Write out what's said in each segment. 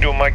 Do a mic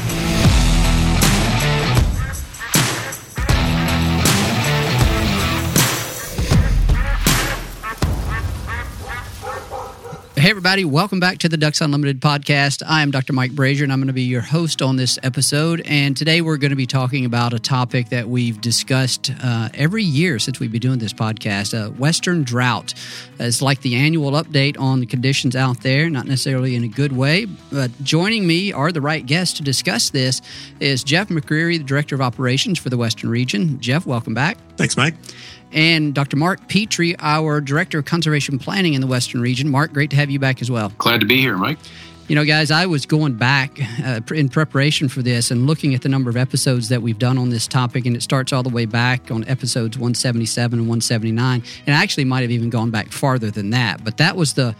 Hey, everybody. Welcome back to the Ducks Unlimited podcast. I am Dr. Mike Brazier, and I'm going to be your host on this episode. And today we're going to be talking about a topic that we've discussed every year since we've been doing this podcast, Western Drought. It's like the annual update on the conditions out there, not necessarily in a good way. But joining me are the right guests to discuss this is Jeff McCreary, the Director of Operations for the Western Region. Jeff, welcome back. Thanks, Mike. And Dr. Mark Petrie, our Director of Conservation Planning in the Western Region. Mark, great to have you back as well. Glad to be here, Mike. You know, guys, I was going back in preparation for this and looking at the number of episodes that we've done on this topic, and it starts all the way back on episodes 177 and 179, and I actually might have even gone back farther than that, but that was the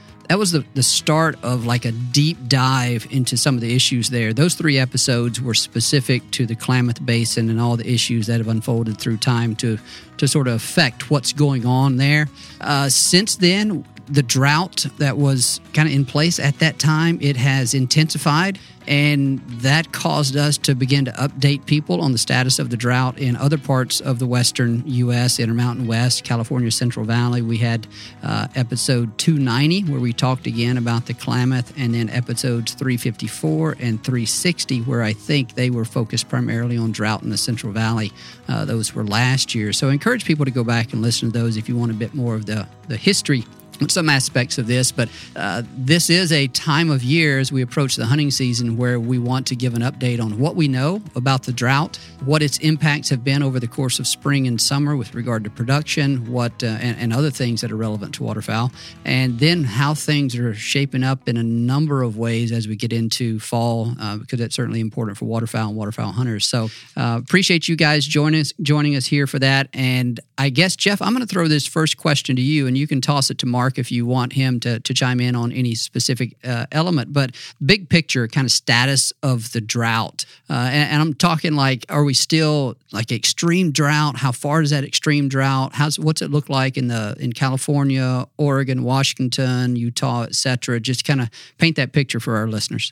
start of like a deep dive into some of the issues there. Those three episodes were specific to the Klamath Basin and all the issues that have unfolded through time to sort of affect what's going on there. Since then, the drought that was kind of in place at that time, it has intensified, and that caused us to begin to update people on the status of the drought in other parts of the western U.S., Intermountain West, California, Central Valley. We had episode 290, where we talked again about the Klamath, and then episodes 354 and 360, where I think they were focused primarily on drought in the Central Valley. Those were last year. So I encourage people to go back and listen to those if you want a bit more of the history, some aspects of this, but this is a time of year as we approach the hunting season where we want to give an update on what we know about the drought, what its impacts have been over the course of spring and summer with regard to production, what and other things that are relevant to waterfowl, and then how things are shaping up in a number of ways as we get into fall, because that's certainly important for waterfowl and waterfowl hunters. So appreciate you guys joining us here for that. And I guess, Jeff, I'm going to throw this first question to you, and you can toss it to Mark if you want him to chime in on any specific element, but big picture kind of status of the drought. And I'm talking like, are we still like extreme drought? How far is that extreme drought? What's it look like in California, Oregon, Washington, Utah, et cetera? Just kind of paint that picture for our listeners.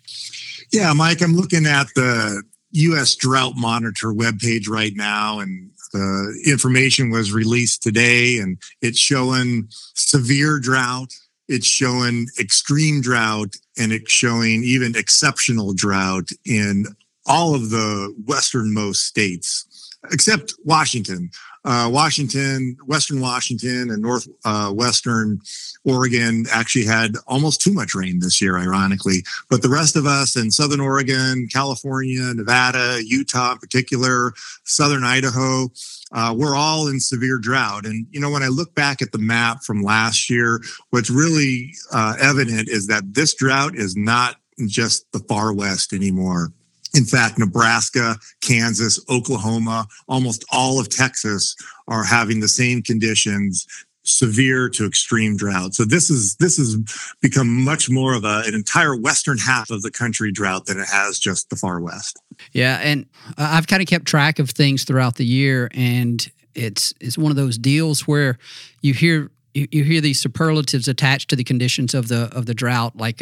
Yeah, Mike, I'm looking at the U.S. Drought Monitor webpage right now, and the information was released today, and it's showing severe drought, it's showing extreme drought, and it's showing even exceptional drought in all of the westernmost states, except Washington. Western Washington and northwestern Oregon actually had almost too much rain this year, ironically. But the rest of us in southern Oregon, California, Nevada, Utah in particular, southern Idaho, we're all in severe drought. And, you know, when I look back at the map from last year, what's really evident is that this drought is not just the far west anymore. In fact, Nebraska, Kansas, Oklahoma, almost all of Texas are having the same conditions, severe to extreme drought. So this has become much more of an entire western half of the country drought than it has just the far west. Yeah, and I've kind of kept track of things throughout the year, and it's one of those deals where you hear these superlatives attached to the conditions of the drought, like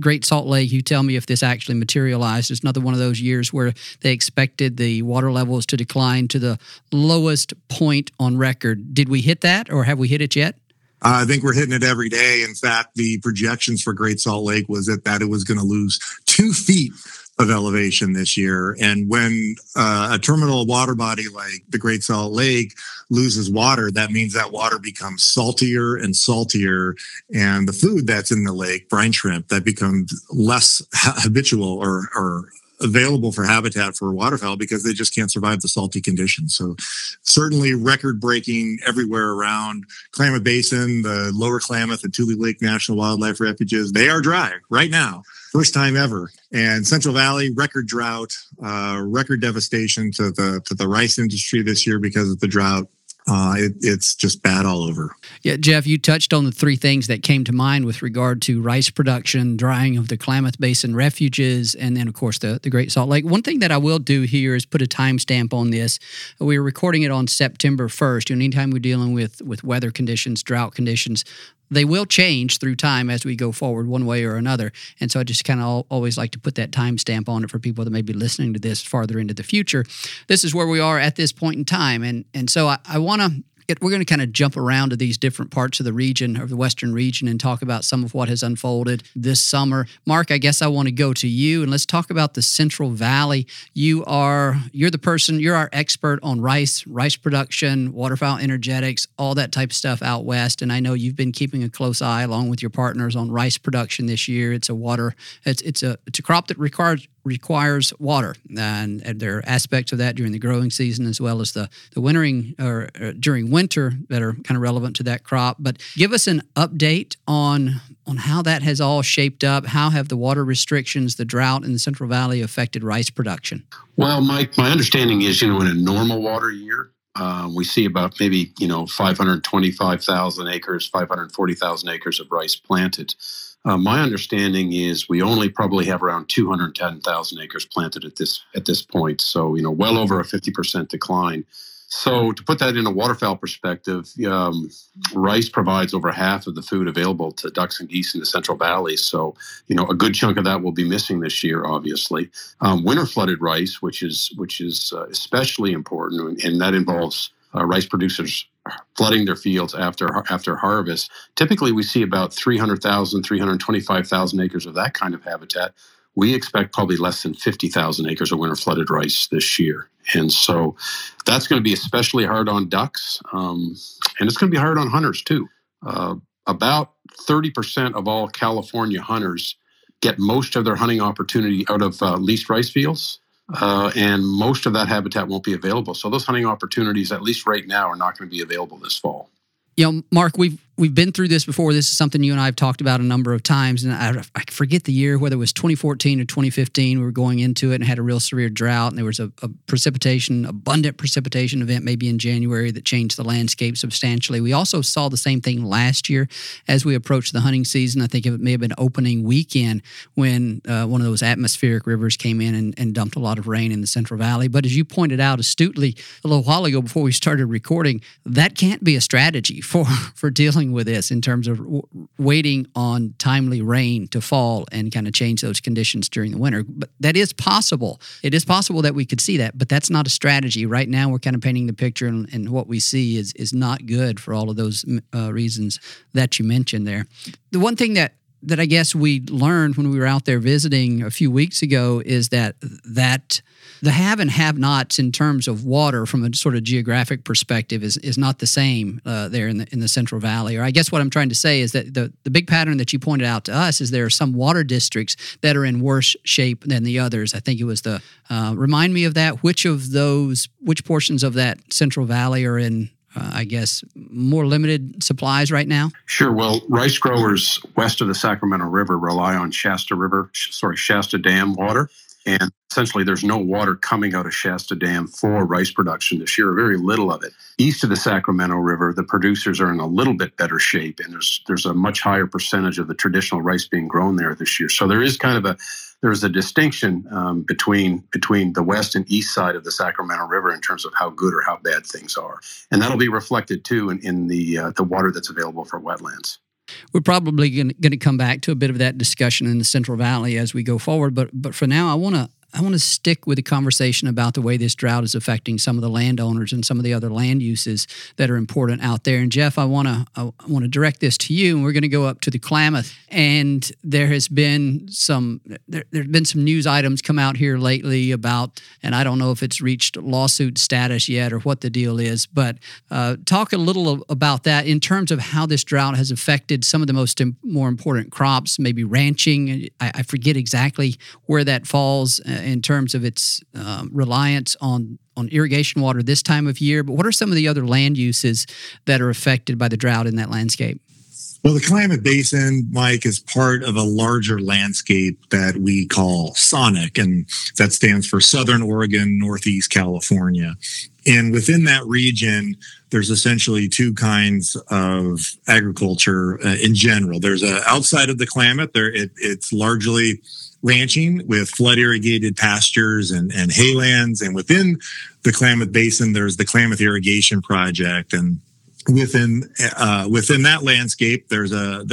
Great Salt Lake. You tell me if this actually materialized. It's another one of those years where they expected the water levels to decline to the lowest point on record. Did we hit that, or have we hit it yet? I think we're hitting it every day. In fact, the projections for Great Salt Lake was that it was going to lose 2 feet of elevation this year. And when a terminal water body like the Great Salt Lake loses water, that means that water becomes saltier and saltier. And the food that's in the lake, brine shrimp, that becomes less habitual or available for habitat for waterfowl because they just can't survive the salty conditions. So certainly record-breaking everywhere around Klamath Basin, the Lower Klamath and Tule Lake National Wildlife Refuges. They are dry right now. First time ever. And Central Valley, record drought, record devastation to the rice industry this year because of the drought. It's just bad all over. Yeah, Jeff, you touched on the three things that came to mind with regard to rice production, drying of the Klamath Basin refuges, and then, of course, the Great Salt Lake. One thing that I will do here is put a timestamp on this. We are recording it on September 1st. You know, anytime we're dealing with weather conditions, drought conditions, they will change through time as we go forward one way or another. And so I just kind of always like to put that timestamp on it for people that may be listening to this farther into the future. This is where we are at this point in time. And so I want to... we're going to kind of jump around to these different parts of the region, of the western region, and talk about some of what has unfolded this summer. Mark, I guess I want to go to you, and let's talk about the Central Valley. You're our expert on rice production, waterfowl energetics, all that type of stuff out west. And I know you've been keeping a close eye along with your partners on rice production this year. It's a crop that requires water, and there are aspects of that during the growing season as well as the wintering or during winter that are kind of relevant to that crop. But give us an update on how that has all shaped up. How have the water restrictions, the drought in the Central Valley affected rice production? Well, Mike, my understanding is, in a normal water year, we see about 525,000 acres, 540,000 acres of rice planted. My understanding is we only probably have around 210,000 acres planted at this point. So, well over a 50% decline. So to put that in a waterfowl perspective, rice provides over half of the food available to ducks and geese in the Central Valley. So, a good chunk of that will be missing this year, obviously. Winter flooded rice, which is especially important, and that involves rice producers flooding their fields after harvest. Typically, we see about 300,000, 325,000 acres of that kind of habitat. We expect probably less than 50,000 acres of winter flooded rice this year. And so that's going to be especially hard on ducks, and it's going to be hard on hunters too. About 30% of all California hunters get most of their hunting opportunity out of leased rice fields. And most of that habitat won't be available. So those hunting opportunities, at least right now, are not going to be available this fall. Mark, we've been through this before. This is something you and I have talked about a number of times. And I forget the year, whether it was 2014 or 2015, we were going into it and had a real severe drought. And there was a abundant precipitation event maybe in January that changed the landscape substantially. We also saw the same thing last year as we approached the hunting season. I think it may have been opening weekend when one of those atmospheric rivers came in and dumped a lot of rain in the Central Valley. But as you pointed out astutely a little while ago before we started recording, that can't be a strategy for dealing struggling with this in terms of waiting on timely rain to fall and kind of change those conditions during the winter. But that is possible. It is possible that we could see that, but that's not a strategy. Right now, we're kind of painting the picture, and what we see is not good for all of those reasons that you mentioned there. The one thing that I guess we learned when we were out there visiting a few weeks ago is that the have and have-nots in terms of water from a sort of geographic perspective is not the same there in the Central Valley. Or I guess what I'm trying to say is that the big pattern that you pointed out to us is there are some water districts that are in worse shape than the others. I think it was remind me of that, which portions of that Central Valley are in I guess, more limited supplies right now? Sure. Well, rice growers west of the Sacramento River rely on Shasta Dam water. And essentially, there's no water coming out of Shasta Dam for rice production this year, very little of it. East of the Sacramento River, the producers are in a little bit better shape, and there's a much higher percentage of the traditional rice being grown there this year. So there is kind of there's a distinction between the west and east side of the Sacramento River in terms of how good or how bad things are. And that'll be reflected, too, in the water that's available for wetlands. We're probably going to come back to a bit of that discussion in the Central Valley as we go forward, but for now, I want to stick with the conversation about the way this drought is affecting some of the landowners and some of the other land uses that are important out there. And Jeff, I want to direct this to you, and we're going to go up to the Klamath. And there have been some news items come out here lately about, and I don't know if it's reached lawsuit status yet or what the deal is, but talk a little about that in terms of how this drought has affected some of the more important crops, maybe ranching. I forget exactly where that falls in terms of its reliance on irrigation water this time of year. But what are some of the other land uses that are affected by the drought in that landscape? Well, the Klamath Basin, Mike, is part of a larger landscape that we call SONIC, and that stands for Southern Oregon, Northeast California. And within that region, there's essentially two kinds of agriculture in general. There's outside of the Klamath, it's largely ranching with flood irrigated pastures and haylands. And within the Klamath Basin, there's the Klamath Irrigation Project. And within that landscape, there's a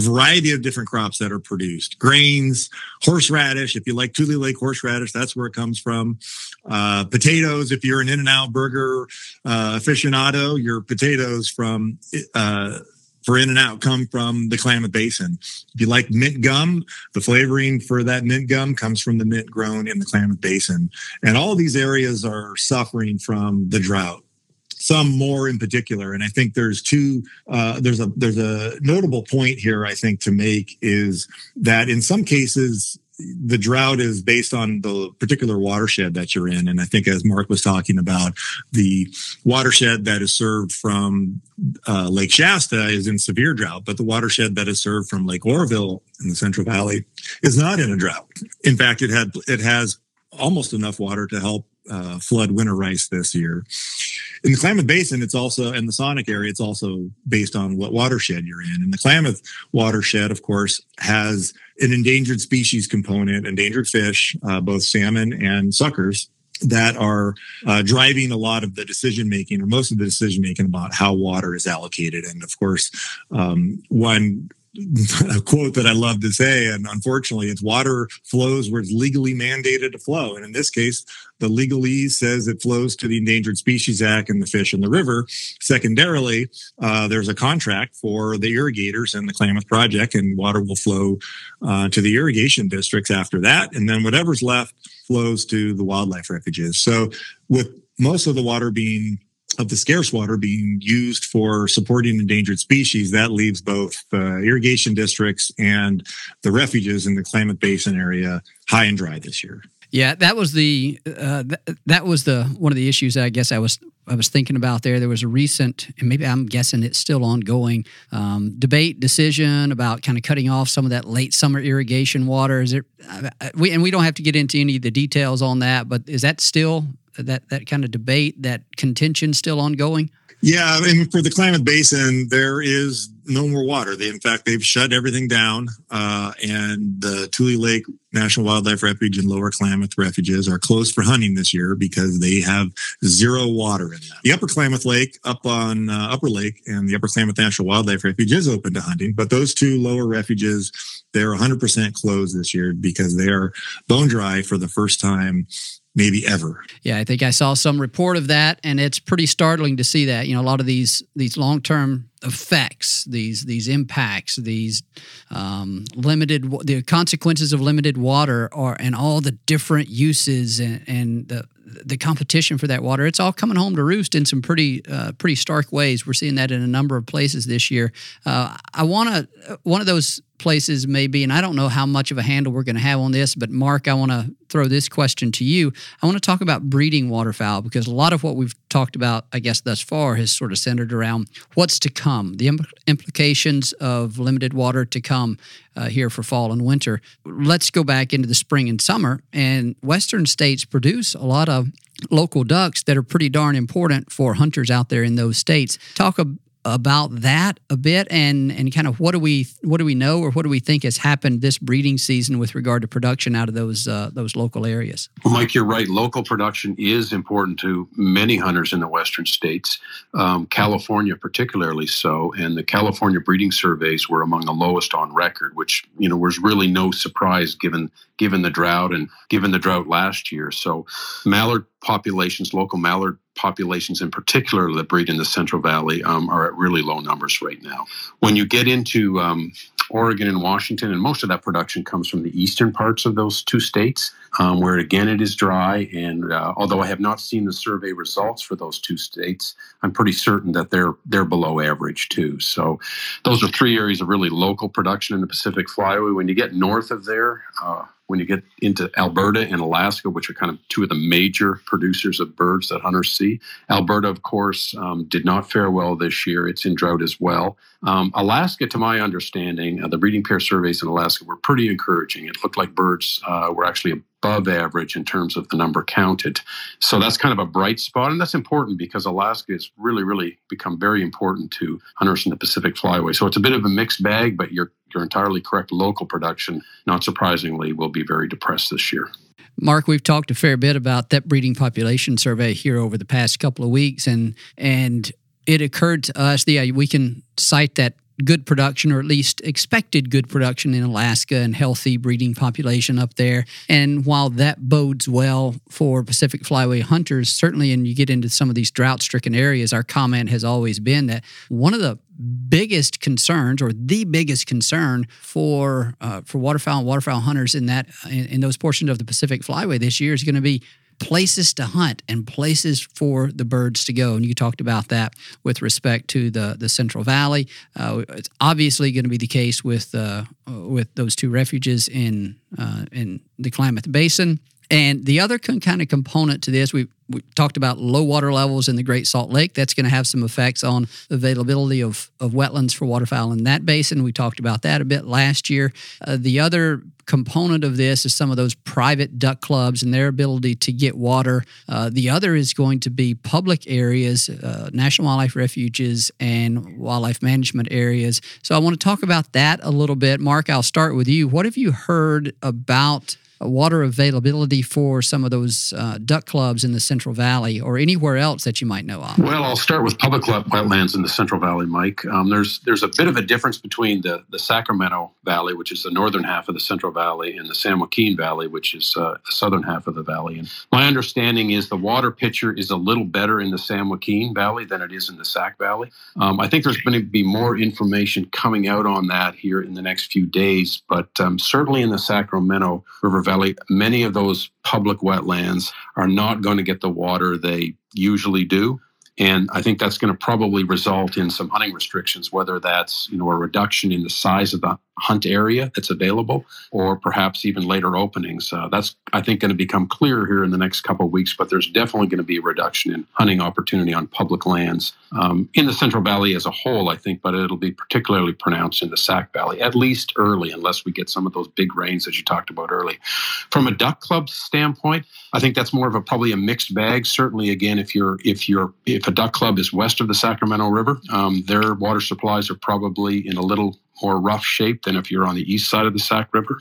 variety of different crops that are produced. Grains, horseradish, if you like Tule Lake horseradish, that's where it comes from. Potatoes, if you're an In-N-Out burger aficionado, your potatoes for In-N-Out come from the Klamath Basin. If you like mint gum, the flavoring for that mint gum comes from the mint grown in the Klamath Basin. And all these areas are suffering from the drought, some more in particular. And I think there's a notable point here I think to make is that in some cases, the drought is based on the particular watershed that you're in. And I think as Mark was talking about, the watershed that is served from Lake Shasta is in severe drought, but the watershed that is served from Lake Oroville in the Central Valley is not in a drought. In fact, it has almost enough water to help flood winter rice this year. In the Klamath Basin, it's also, in the SONIC area, it's also based on what watershed you're in. And the Klamath watershed, of course, has an endangered species component, endangered fish, both salmon and suckers, that are driving a lot of the decision-making, or most of the decision-making about how water is allocated. And of course, one quote that I love to say, and unfortunately, it's water flows where it's legally mandated to flow. And in this case, the legalese says it flows to the Endangered Species Act and the fish in the river. Secondarily, there's a contract for the irrigators and the Klamath Project, and water will flow to the irrigation districts after that. And then whatever's left flows to the wildlife refuges. So with most of the water being of the scarce water being used for supporting endangered species, that leaves both irrigation districts and the refuges in the Klamath Basin area high and dry this year. Yeah, that was the one of the issues that I guess I was thinking about there. There was a recent, and maybe I'm guessing it's still ongoing, debate decision about kind of cutting off some of that late summer irrigation water. Is there, we don't have to get into any of the details on that, but is that still that kind of debate, that contention still ongoing? Yeah, and for the Klamath Basin, there is no more water. They, in fact, they've shut everything down, and the Tule Lake National Wildlife Refuge and Lower Klamath Refuges are closed for hunting this year because they have zero water in them. The Upper Klamath Lake up on Upper Lake and the Upper Klamath National Wildlife Refuge is open to hunting, but those two lower refuges, they're 100% closed this year because they are bone dry for the first time maybe ever. Yeah, I think I saw some report of that, and it's pretty startling to see that. You know, a lot of these long-term effects, these impacts, these the consequences of limited water are, and all the different uses and the competition for that water, it's all coming home to roost in some pretty stark ways. We're seeing that in a number of places this year. One of those places maybe, and I don't know how much of a handle we're going to have on this, but Mark, I want to throw this question to you. I want to talk about breeding waterfowl, because a lot of what we've talked about, I guess, thus far has sort of centered around what's to come, the implications of limited water to come here for fall and winter. Let's go back into the spring and summer, and western states produce a lot of local ducks that are pretty darn important for hunters out there in those states. Talk about that a bit, and kind of what do we know, or what do we think has happened this breeding season with regard to production out of those local areas? Well, Mike, you're right. Local production is important to many hunters in the western states, California particularly so, and the California breeding surveys were among the lowest on record, which, you know, was really no surprise given the drought last year. So mallard populations, local mallard populations in particular that breed in the Central Valley are at really low numbers right now. When you get into Oregon and Washington, and most of that production comes from the eastern parts of those two states, where again it is dry, and although I have not seen the survey results for those two states, I'm pretty certain that they're below average too. So those are three areas of really local production in the Pacific Flyway. When you get north of there, when you get into Alberta and Alaska, which are kind of two of the major producers of birds that hunters see. Alberta, of course, did not fare well this year. It's in drought as well. Alaska, to my understanding, the breeding pair surveys in Alaska were pretty encouraging. It looked like birds were actually above average in terms of the number counted. So that's kind of a bright spot, and that's important because Alaska has really, really become very important to hunters in the Pacific Flyway. So it's a bit of a mixed bag, but you're entirely correct. Local production, not surprisingly, will be very depressed this year. Mark, we've talked a fair bit about that breeding population survey here over the past couple of weeks, and it occurred to us, yeah, we can cite that good production, or at least expected good production in Alaska, and healthy breeding population up there. And while that bodes well for Pacific Flyway hunters, certainly, and you get into some of these drought-stricken areas, our comment has always been that one of the biggest concerns, or the biggest concern for waterfowl and waterfowl hunters in those portions of the Pacific Flyway this year is going to be places to hunt and places for the birds to go. And you talked about that with respect to the Central Valley. It's obviously going to be the case with those two refuges in the Klamath Basin. And the other kind of component to this, we talked about low water levels in the Great Salt Lake. That's going to have some effects on availability of wetlands for waterfowl in that basin. We talked about that a bit last year. The other component of this is some of those private duck clubs and their ability to get water. The other is going to be public areas, national wildlife refuges and wildlife management areas. So I want to talk about that a little bit. Mark, I'll start with you. What have you heard about water availability for some of those duck clubs in the Central Valley, or anywhere else that you might know of? Well, I'll start with public wetlands in the Central Valley, Mike. There's a bit of a difference between the Sacramento Valley, which is the northern half of the Central Valley, and the San Joaquin Valley, which is the southern half of the valley. And my understanding is the water picture is a little better in the San Joaquin Valley than it is in the Sac Valley. I think there's going to be more information coming out on that here in the next few days, but certainly in the Sacramento River Valley, many of those public wetlands are not going to get the water they usually do. And I think that's going to probably result in some hunting restrictions, whether that's, you know, a reduction in the size of the hunt area that's available, or perhaps even later openings. That's, I think, going to become clearer here in the next couple of weeks, but there's definitely going to be a reduction in hunting opportunity on public lands in the Central Valley as a whole, I think, but it'll be particularly pronounced in the Sac Valley, at least early, unless we get some of those big rains that you talked about early. From a duck club standpoint, I think that's more of a probably a mixed bag. Certainly, again, if a duck club is west of the Sacramento River, their water supplies are probably in a little more rough shape than if you're on the east side of the Sac River,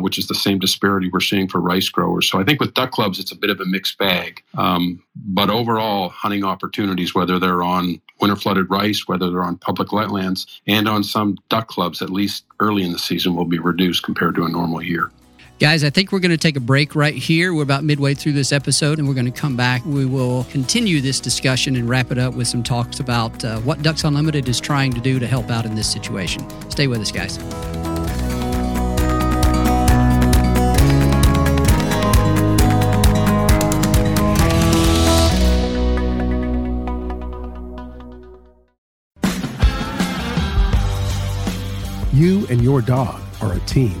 which is the same disparity we're seeing for rice growers. So I think with duck clubs, it's a bit of a mixed bag. But overall, hunting opportunities, whether they're on winter flooded rice, whether they're on public wetlands, and on some duck clubs, at least early in the season, will be reduced compared to a normal year. Guys, I think we're going to take a break right here. We're about midway through this episode, and we're going to come back. We will continue this discussion and wrap it up with some talks about what Ducks Unlimited is trying to do to help out in this situation. Stay with us, guys. You and your dog are a team.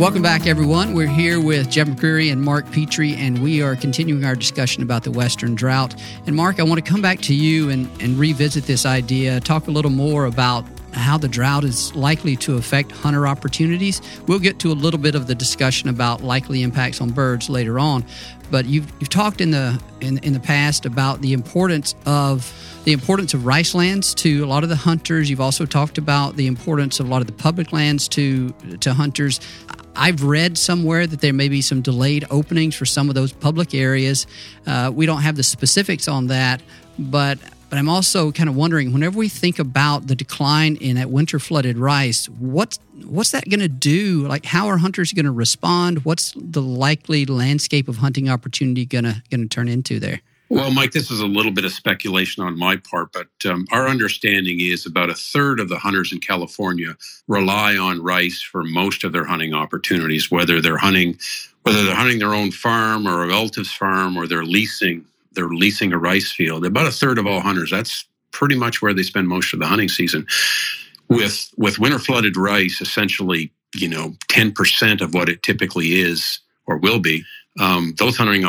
Welcome back, everyone. We're here with Jeff McCreary and Mark Petrie, and we are continuing our discussion about the Western drought. And Mark, I want to come back to you and revisit this idea, talk a little more about how the drought is likely to affect hunter opportunities. We'll get to a little bit of the discussion about likely impacts on birds later on, but you've talked in the past about the importance of rice lands to a lot of the hunters. You've also talked about the importance of a lot of the public lands to hunters. I've read somewhere that there may be some delayed openings for some of those public areas. We don't have the specifics on that, but I'm also kind of wondering, whenever we think about the decline in that winter flooded rice, what's that going to do? Like, how are hunters going to respond? What's the likely landscape of hunting opportunity going to turn into there? Well, Mike, this is a little bit of speculation on my part, but our understanding is about a third of the hunters in California rely on rice for most of their hunting opportunities, whether they're hunting their own farm or a relative's farm, or they're leasing a rice field. About a third of all hunters, that's pretty much where they spend most of the hunting season. With winter flooded rice, essentially, 10% of what it typically is or will be. Those hunting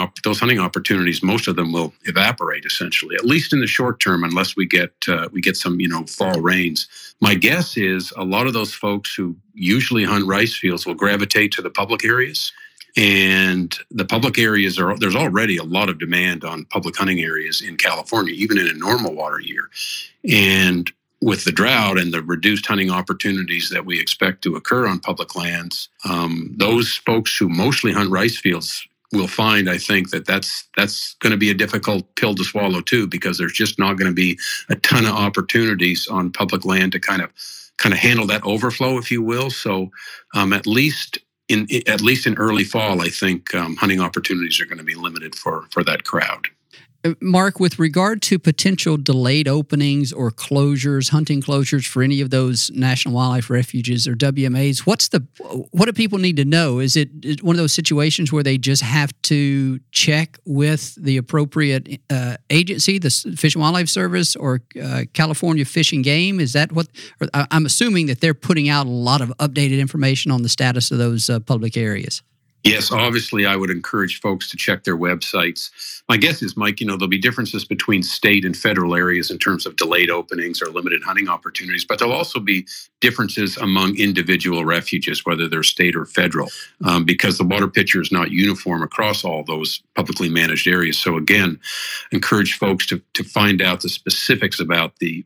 opportunities, most of them will evaporate, essentially, at least in the short term, unless we get some fall rains. My guess is a lot of those folks who usually hunt rice fields will gravitate to the public areas, and the public areas there's already a lot of demand on public hunting areas in California, even in a normal water year, and with the drought and the reduced hunting opportunities that we expect to occur on public lands, those folks who mostly hunt rice fields we'll find, I think, that that's going to be a difficult pill to swallow too, because there's just not going to be a ton of opportunities on public land to kind of handle that overflow, if you will. So at least in early fall, I think hunting opportunities are going to be limited for that crowd. Mark, with regard to potential delayed openings or closures, hunting closures for any of those National Wildlife Refuges or WMAs, what do people need to know? Is it one of those situations where they just have to check with the appropriate agency, the Fish and Wildlife Service or California Fish and Game? Is that what? I'm assuming that they're putting out a lot of updated information on the status of those public areas. Yes, obviously, I would encourage folks to check their websites. My guess is, Mike, there'll be differences between state and federal areas in terms of delayed openings or limited hunting opportunities, but there'll also be differences among individual refuges, whether they're state or federal, because the water picture is not uniform across all those publicly managed areas. So again, encourage folks to find out the specifics about the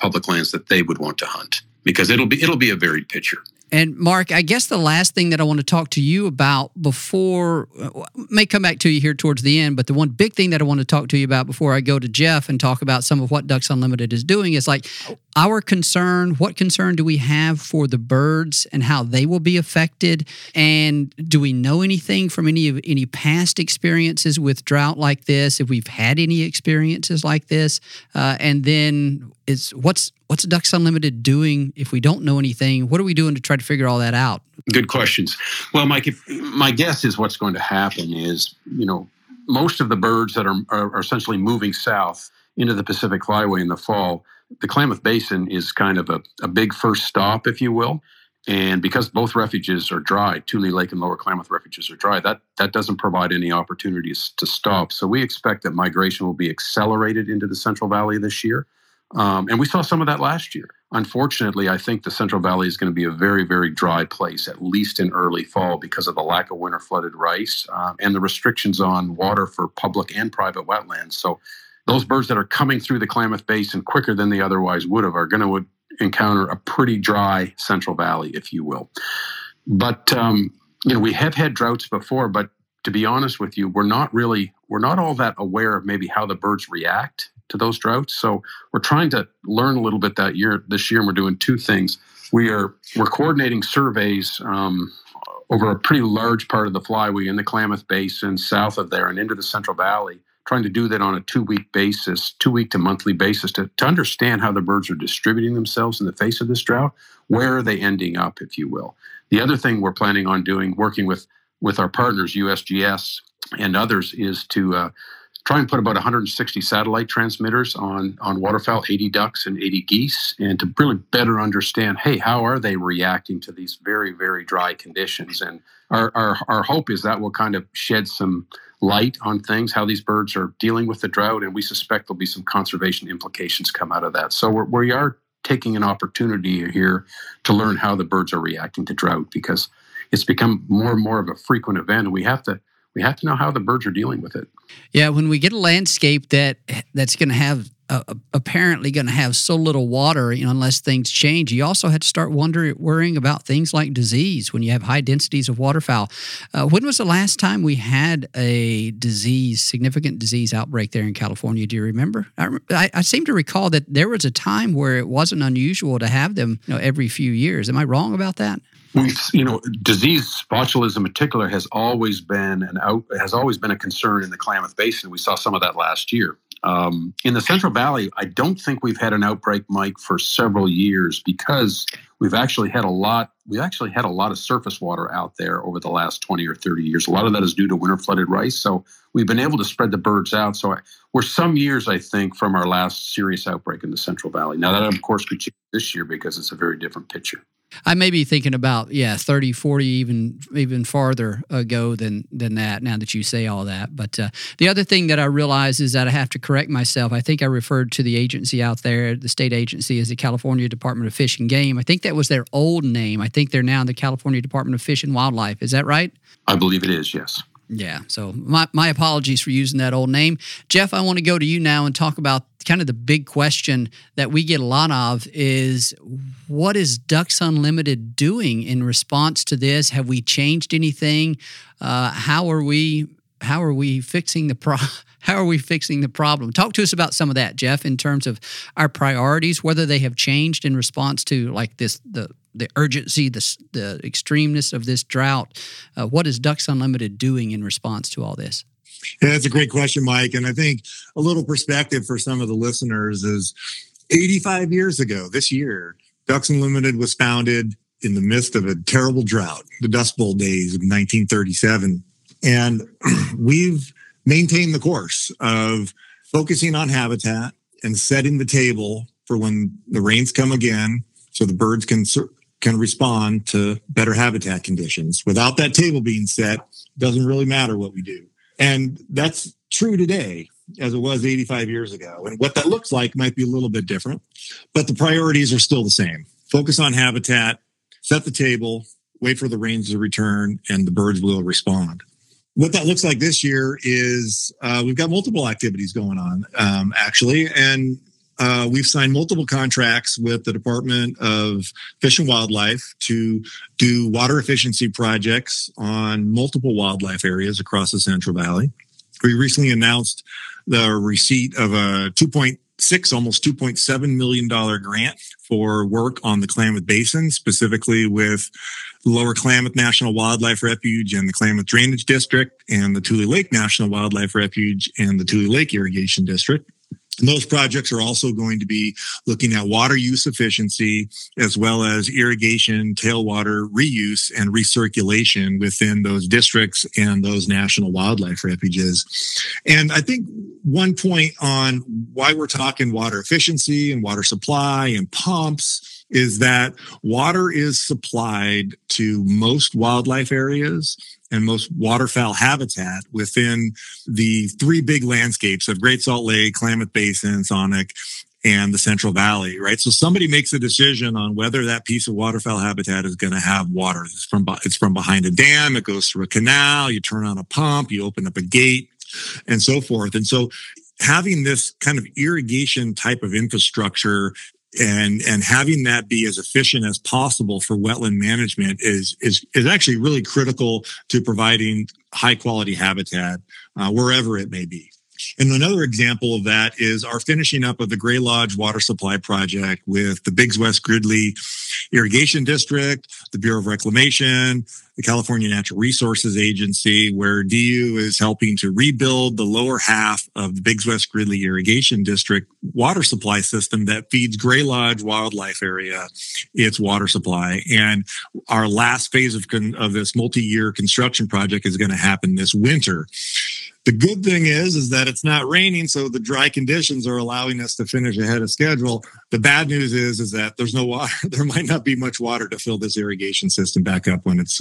public lands that they would want to hunt, because it'll be a varied picture. And Mark, I guess the last thing that I want to talk to you about before, may come back to you here towards the end, but the one big thing that I want to talk to you about before I go to Jeff and talk about some of what Ducks Unlimited is doing is like our concern, what concern do we have for the birds and how they will be affected? And do we know anything from any past experiences with drought like this, if we've had any experiences like this? And then what's Ducks Unlimited doing if we don't know anything? What are we doing to try to figure all that out? Good questions. Well, Mike, my guess is what's going to happen is, most of the birds that are essentially moving south into the Pacific Flyway in the fall, the Klamath Basin is kind of a big first stop, if you will. And because both refuges are dry, Tule Lake and Lower Klamath refuges are dry, that doesn't provide any opportunities to stop. So we expect that migration will be accelerated into the Central Valley this year. And we saw some of that last year. Unfortunately, I think the Central Valley is going to be a very, very dry place, at least in early fall, because of the lack of winter flooded rice and the restrictions on water for public and private wetlands. So those birds that are coming through the Klamath Basin quicker than they otherwise would have are going to encounter a pretty dry Central Valley, if you will. But, we have had droughts before, but to be honest with you, we're not all that aware of maybe how the birds react to those droughts. So we're trying to learn a little bit this year, and we're doing two things. We're coordinating surveys over a pretty large part of the flyway in the Klamath Basin, south of there, and into the Central Valley, trying to do that on a two-week to monthly basis to understand how the birds are distributing themselves in the face of this drought. Where are they ending up, if you will? The other thing we're planning on doing, working with our partners, USGS and others, is to try and put about 160 satellite transmitters on waterfowl, 80 ducks and 80 geese, and to really better understand, hey, how are they reacting to these very, very dry conditions? And our hope is that will kind of shed some light on things, how these birds are dealing with the drought, and we suspect there'll be some conservation implications come out of that. So we are taking an opportunity here to learn how the birds are reacting to drought, because it's become more and more of a frequent event, and we have to know how the birds are dealing with it. Yeah, when we get a landscape that's going to have apparently going to have so little water, unless things change, you also had to start worrying about things like disease when you have high densities of waterfowl. When was the last time we had a significant disease outbreak there in California? Do you remember? I seem to recall that there was a time where it wasn't unusual to have them, every few years. Am I wrong about that? Disease, botulism in particular, has always been a concern in the Klamath Basin. We saw some of that last year. In the Central Valley, I don't think we've had an outbreak, Mike, for several years, because we actually had a lot of surface water out there over the last 20 or 30 years. A lot of that is due to winter flooded rice. So we've been able to spread the birds out. So we're some years, I think, from our last serious outbreak in the Central Valley. Now that, of course, could change this year because it's a very different picture. I may be thinking about, 30, 40, even farther ago than that, now that you say all that. But the other thing that I realize is that I have to correct myself. I think I referred to the agency out there, the state agency, as the California Department of Fish and Game. I think that was their old name. I think they're now the California Department of Fish and Wildlife. Is that right? I believe it is, yes. Yeah, so my apologies for using that old name. Jeff, I want to go to you now and talk about kind of the big question that we get a lot of is, what is Ducks Unlimited doing in response to this? Have we changed anything? How are we How are we fixing the problem? Talk to us about some of that, Jeff, in terms of our priorities, whether they have changed in response to like this, the urgency, the extremeness of this drought. What is Ducks Unlimited doing in response to all this? Yeah, that's a great question, Mike. And I think a little perspective for some of the listeners is 85 years ago this year, Ducks Unlimited was founded in the midst of a terrible drought, the Dust Bowl days of 1937. And we've maintained the course of focusing on habitat and setting the table for when the rains come again so the birds can respond to better habitat conditions. Without that table being set, it doesn't really matter what we do. And that's true today as it was 85 years ago. And what that looks like might be a little bit different, but the priorities are still the same. Focus on habitat, set the table, wait for the rains to return, and the birds will respond. What that looks like this year is we've got multiple activities going on, actually. And we've signed multiple contracts with the Department of Fish and Wildlife to do water efficiency projects on multiple wildlife areas across the Central Valley. We recently announced the receipt of a $2.7 million grant for work on the Klamath Basin, specifically with Lower Klamath National Wildlife Refuge and the Klamath Drainage District and the Tule Lake National Wildlife Refuge and the Tule Lake Irrigation District. And those projects are also going to be looking at water use efficiency as well as irrigation, tailwater reuse, and recirculation within those districts and those national wildlife refuges. And I think one point on why we're talking water efficiency and water supply and pumps is that water is supplied to most wildlife areas and most waterfowl habitat within the three big landscapes of Great Salt Lake, Klamath Basin, SONIC, and the Central Valley, right? So somebody makes a decision on whether that piece of waterfowl habitat is going to have water. It's from behind a dam, it goes through a canal, you turn on a pump, you open up a gate, and so forth. And so having this kind of irrigation type of infrastructure and having that be as efficient as possible for wetland management is actually really critical to providing high quality habitat wherever it may be. And another example of that is our finishing up of the Grey Lodge water supply project with the Biggs West Gridley Irrigation District, the Bureau of Reclamation, the California Natural Resources Agency, where DU is helping to rebuild the lower half of the Biggs West Gridley Irrigation District water supply system that feeds Grey Lodge Wildlife Area its water supply. And our last phase of this multi-year construction project is going to happen this winter. The good thing is that it's not raining, so the dry conditions are allowing us to finish ahead of schedule. The bad news is that there's no water. There might not be much water to fill this irrigation system back up when it's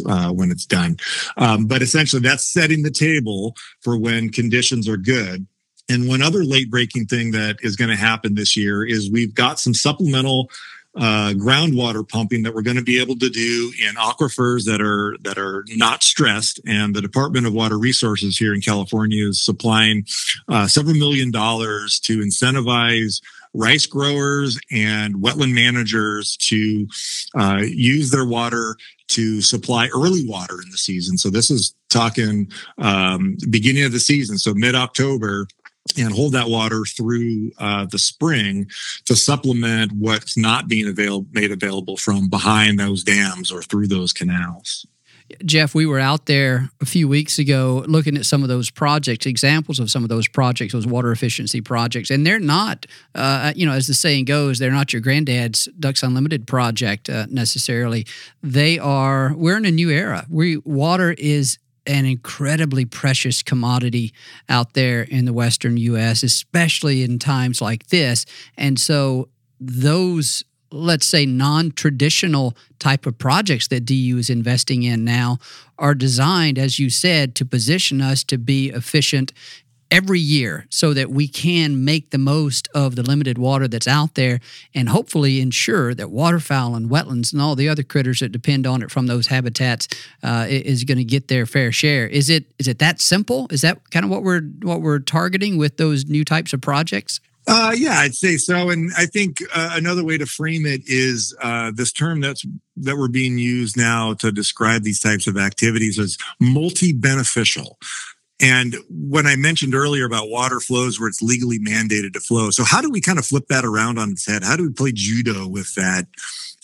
done. But essentially, that's setting the table for when conditions are good. And one other late-breaking thing that is going to happen this year is we've got some supplemental groundwater pumping that we're going to be able to do in aquifers that are not stressed. And the Department of Water Resources here in California is supplying several $millions to incentivize rice growers and wetland managers to use their water to supply early water in the season. So this is talking beginning of the season, so mid-October, and hold that water through the spring to supplement what's not being made available from behind those dams or through those canals. Jeff, we were out there a few weeks ago looking at some of those projects, examples of some of those projects, those water efficiency projects. And they're not, as the saying goes, they're not your granddad's Ducks Unlimited project necessarily. We're in a new era. Water is an incredibly precious commodity out there in the Western U.S., especially in times like this. And so those, let's say, non-traditional type of projects that DU is investing in now are designed, as you said, to position us to be efficient every year so that we can make the most of the limited water that's out there and hopefully ensure that waterfowl and wetlands and all the other critters that depend on it from those habitats is going to get their fair share. Is it that simple? Is that kind of what we're targeting with those new types of projects? Yeah, I'd say so. And I think another way to frame it is this term that we're being used now to describe these types of activities is multi-beneficial. And when I mentioned earlier about water flows where it's legally mandated to flow, so how do we kind of flip that around on its head? How do we play judo with that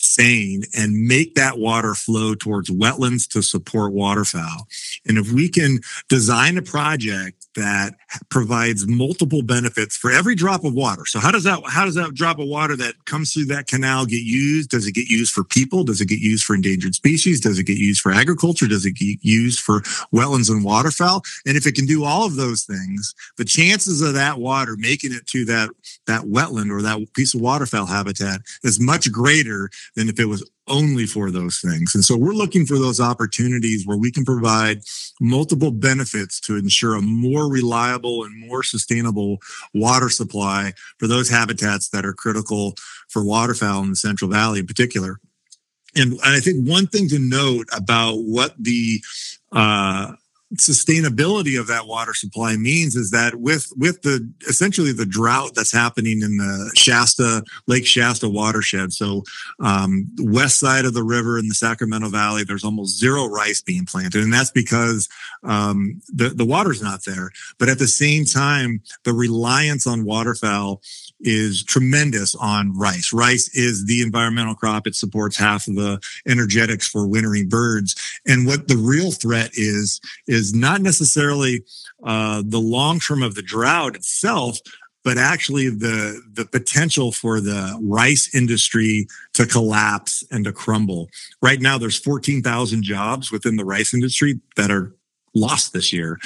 saying and make that water flow towards wetlands to support waterfowl? And if we can design a project that provides multiple benefits for every drop of water. So how does that drop of water that comes through that canal get used? Does it get used for people? Does it get used for endangered species? Does it get used for agriculture? Does it get used for wetlands and waterfowl? And if it can do all of those things, the chances of that water making it to that wetland or that piece of waterfowl habitat is much greater than if it was only for those things. And so we're looking for those opportunities where we can provide multiple benefits to ensure a more reliable and more sustainable water supply for those habitats that are critical for waterfowl in the Central Valley in particular. And I think one thing to note about what the sustainability of that water supply means is that with the essentially the drought that's happening in the Lake Shasta watershed, so west side of the river in the Sacramento Valley, there's almost zero rice being planted, and that's because the water's not there. But at the same time, the reliance on waterfowl is tremendous on rice. Rice is the environmental crop. It supports half of the energetics for wintering birds. And what the real threat is not necessarily the long term of the drought itself, but actually the potential for the rice industry to collapse and to crumble. Right now, there's 14,000 jobs within the rice industry that are lost this year.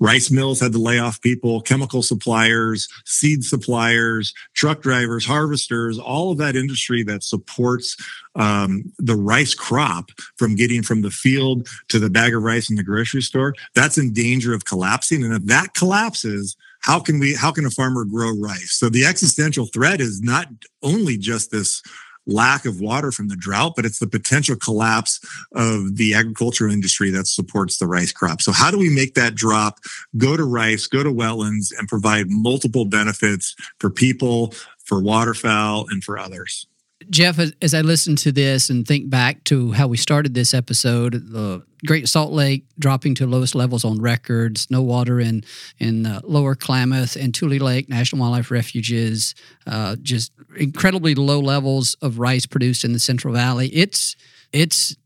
Rice mills had to lay off people, chemical suppliers, seed suppliers, truck drivers, harvesters, all of that industry that supports the rice crop from getting from the field to the bag of rice in the grocery store. That's in danger of collapsing. And if that collapses, how can a farmer grow rice? So the existential threat is not only just this lack of water from the drought, but it's the potential collapse of the agricultural industry that supports the rice crop. So how do we make that drop go to rice, go to wetlands, and provide multiple benefits for people, for waterfowl, and for others? Jeff, as I listen to this and think back to how we started this episode, the Great Salt Lake dropping to lowest levels on records, no water in Lower Klamath and Tule Lake, National Wildlife Refuges, just incredibly low levels of rice produced in the Central Valley. It's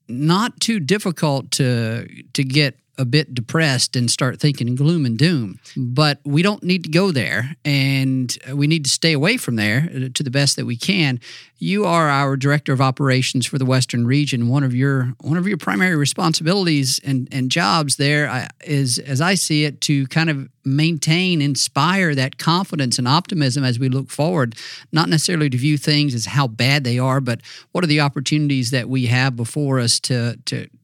not too difficult to get a bit depressed and start thinking gloom and doom. But we don't need to go there, and we need to stay away from there to the best that we can. You are our Director of Operations for the Western Region. One of your primary responsibilities and jobs there is, as I see it, to kind of maintain, inspire that confidence and optimism as we look forward, not necessarily to view things as how bad they are, but what are the opportunities that we have before us to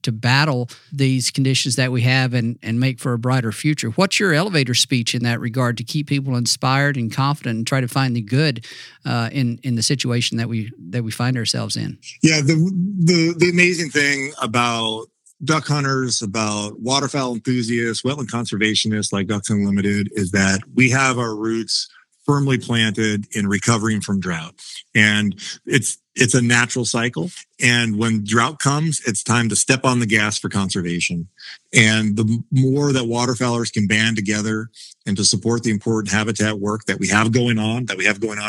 battle these conditions that we have and make for a brighter future. What's your elevator speech in that regard to keep people inspired and confident and try to find the good in the situation that we find ourselves in? Yeah, the amazing thing about duck hunters, about waterfowl enthusiasts, wetland conservationists like Ducks Unlimited is that we have our roots firmly planted in recovering from drought. And it's a natural cycle. And when drought comes, it's time to step on the gas for conservation. And the more that waterfowlers can band together and to support the important habitat work that we have going on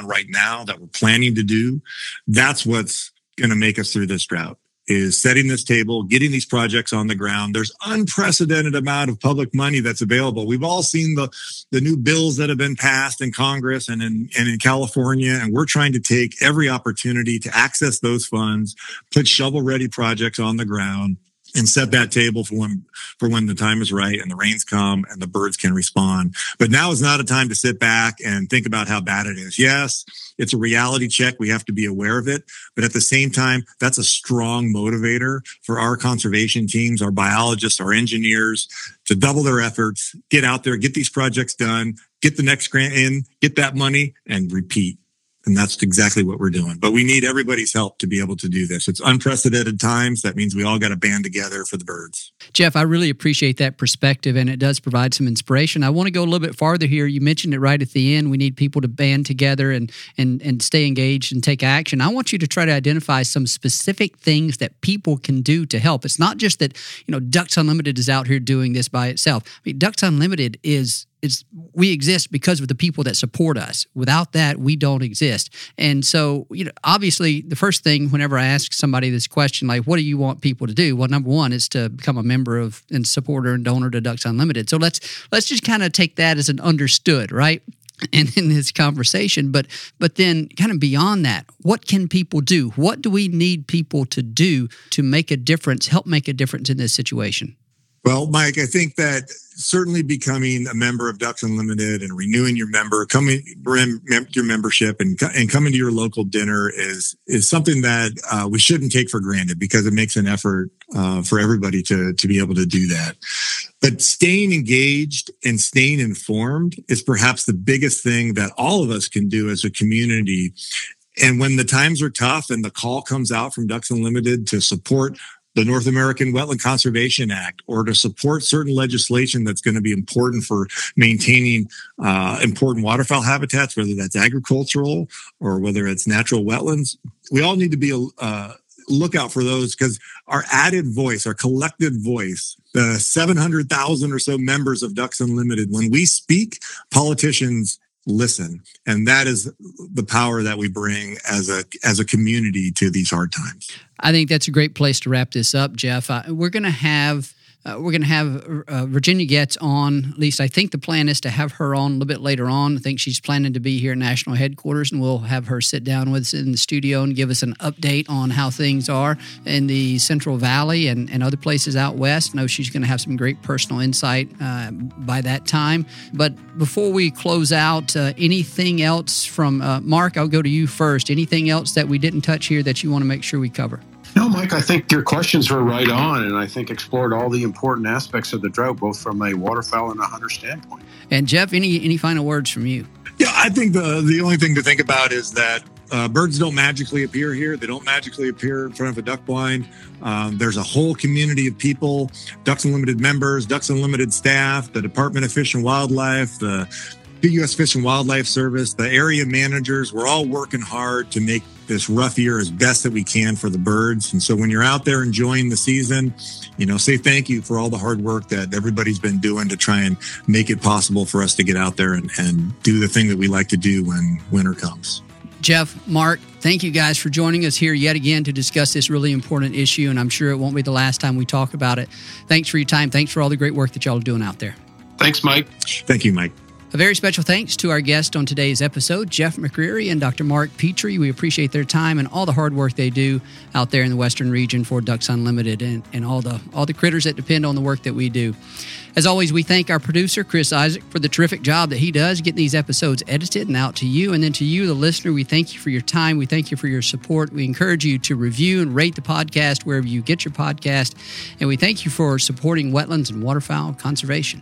right now, that we're planning to do, that's what's going to make us through this drought. Is setting this table, getting these projects on the ground. There's unprecedented amount of public money that's available. We've all seen the new bills that have been passed in Congress and in California, and we're trying to take every opportunity to access those funds, put shovel-ready projects on the ground, and set that table for when the time is right and the rains come and the birds can respond. But now is not a time to sit back and think about how bad it is. Yes, it's a reality check. We have to be aware of it. But at the same time, that's a strong motivator for our conservation teams, our biologists, our engineers to double their efforts, get out there, get these projects done, get the next grant in, get that money, and repeat. And that's exactly what we're doing. But we need everybody's help to be able to do this. It's unprecedented times. That means we all got to band together for the birds. Jeff, I really appreciate that perspective, and it does provide some inspiration. I want to go a little bit farther here. You mentioned it right at the end. We need people to band together and stay engaged and take action. I want you to try to identify some specific things that people can do to help. It's not just that, you know, Ducks Unlimited is out here doing this by itself. I mean, Ducks Unlimited is... we exist because of the people that support us. Without that, we don't exist. And so, you know, obviously, the first thing whenever I ask somebody this question, like, what do you want people to do? Well, number one is to become a member of and supporter and donor to Ducks Unlimited. So let's just kind of take that as an understood, right? And in this conversation, but then kind of beyond that, what can people do? What do we need people to do to make a difference, help make a difference in this situation? Well, Mike, I think that certainly becoming a member of Ducks Unlimited and renewing your membership and coming to your local dinner is something that we shouldn't take for granted, because it makes an effort for everybody to be able to do that. But staying engaged and staying informed is perhaps the biggest thing that all of us can do as a community. And when the times are tough and the call comes out from Ducks Unlimited to support the North American Wetland Conservation Act, or to support certain legislation that's going to be important for maintaining important waterfowl habitats, whether that's agricultural or whether it's natural wetlands. We all need to be lookout for those, because our added voice, our collective voice, the 700,000 or so members of Ducks Unlimited, when we speak, politicians listen. And that is the power that we bring as a community to these hard times. I think that's a great place to wrap this up, Jeff. We're going to have Virginia Getz on. At least I think the plan is to have her on a little bit later on. I think she's planning to be here at national headquarters, and we'll have her sit down with us in the studio and give us an update on how things are in the Central Valley and other places out west. I know she's going to have some great personal insight by that time. But before we close out, anything else from Mark? I'll go to you first. Anything else that we didn't touch here that you want to make sure we cover? No, Mike, I think your questions were right on, and I think explored all the important aspects of the drought, both from a waterfowl and a hunter standpoint. And Jeff, any final words from you? Yeah, I think the only thing to think about is that birds don't magically appear here. They don't magically appear in front of a duck blind. There's a whole community of people, Ducks Unlimited members, Ducks Unlimited staff, the Department of Fish and Wildlife, the U.S. Fish and Wildlife Service, the area managers. We're all working hard to make this rough year as best that we can for the birds. And so when you're out there enjoying the season, you know, say thank you for all the hard work that everybody's been doing to try and make it possible for us to get out there and do the thing that we like to do when winter comes. Jeff, Mark, thank you guys for joining us here yet again to discuss this really important issue. And I'm sure it won't be the last time we talk about it. Thanks for your time. Thanks for all the great work that y'all are doing out there. Thanks, Mike. Thank you, Mike. A very special thanks to our guest on today's episode, Jeff McCreary and Dr. Mark Petrie. We appreciate their time and all the hard work they do out there in the Western region for Ducks Unlimited and all the critters that depend on the work that we do. As always, we thank our producer, Chris Isaac, for the terrific job that he does getting these episodes edited and out to you. And then to you, the listener, we thank you for your time. We thank you for your support. We encourage you to review and rate the podcast wherever you get your podcast. And we thank you for supporting wetlands and waterfowl conservation.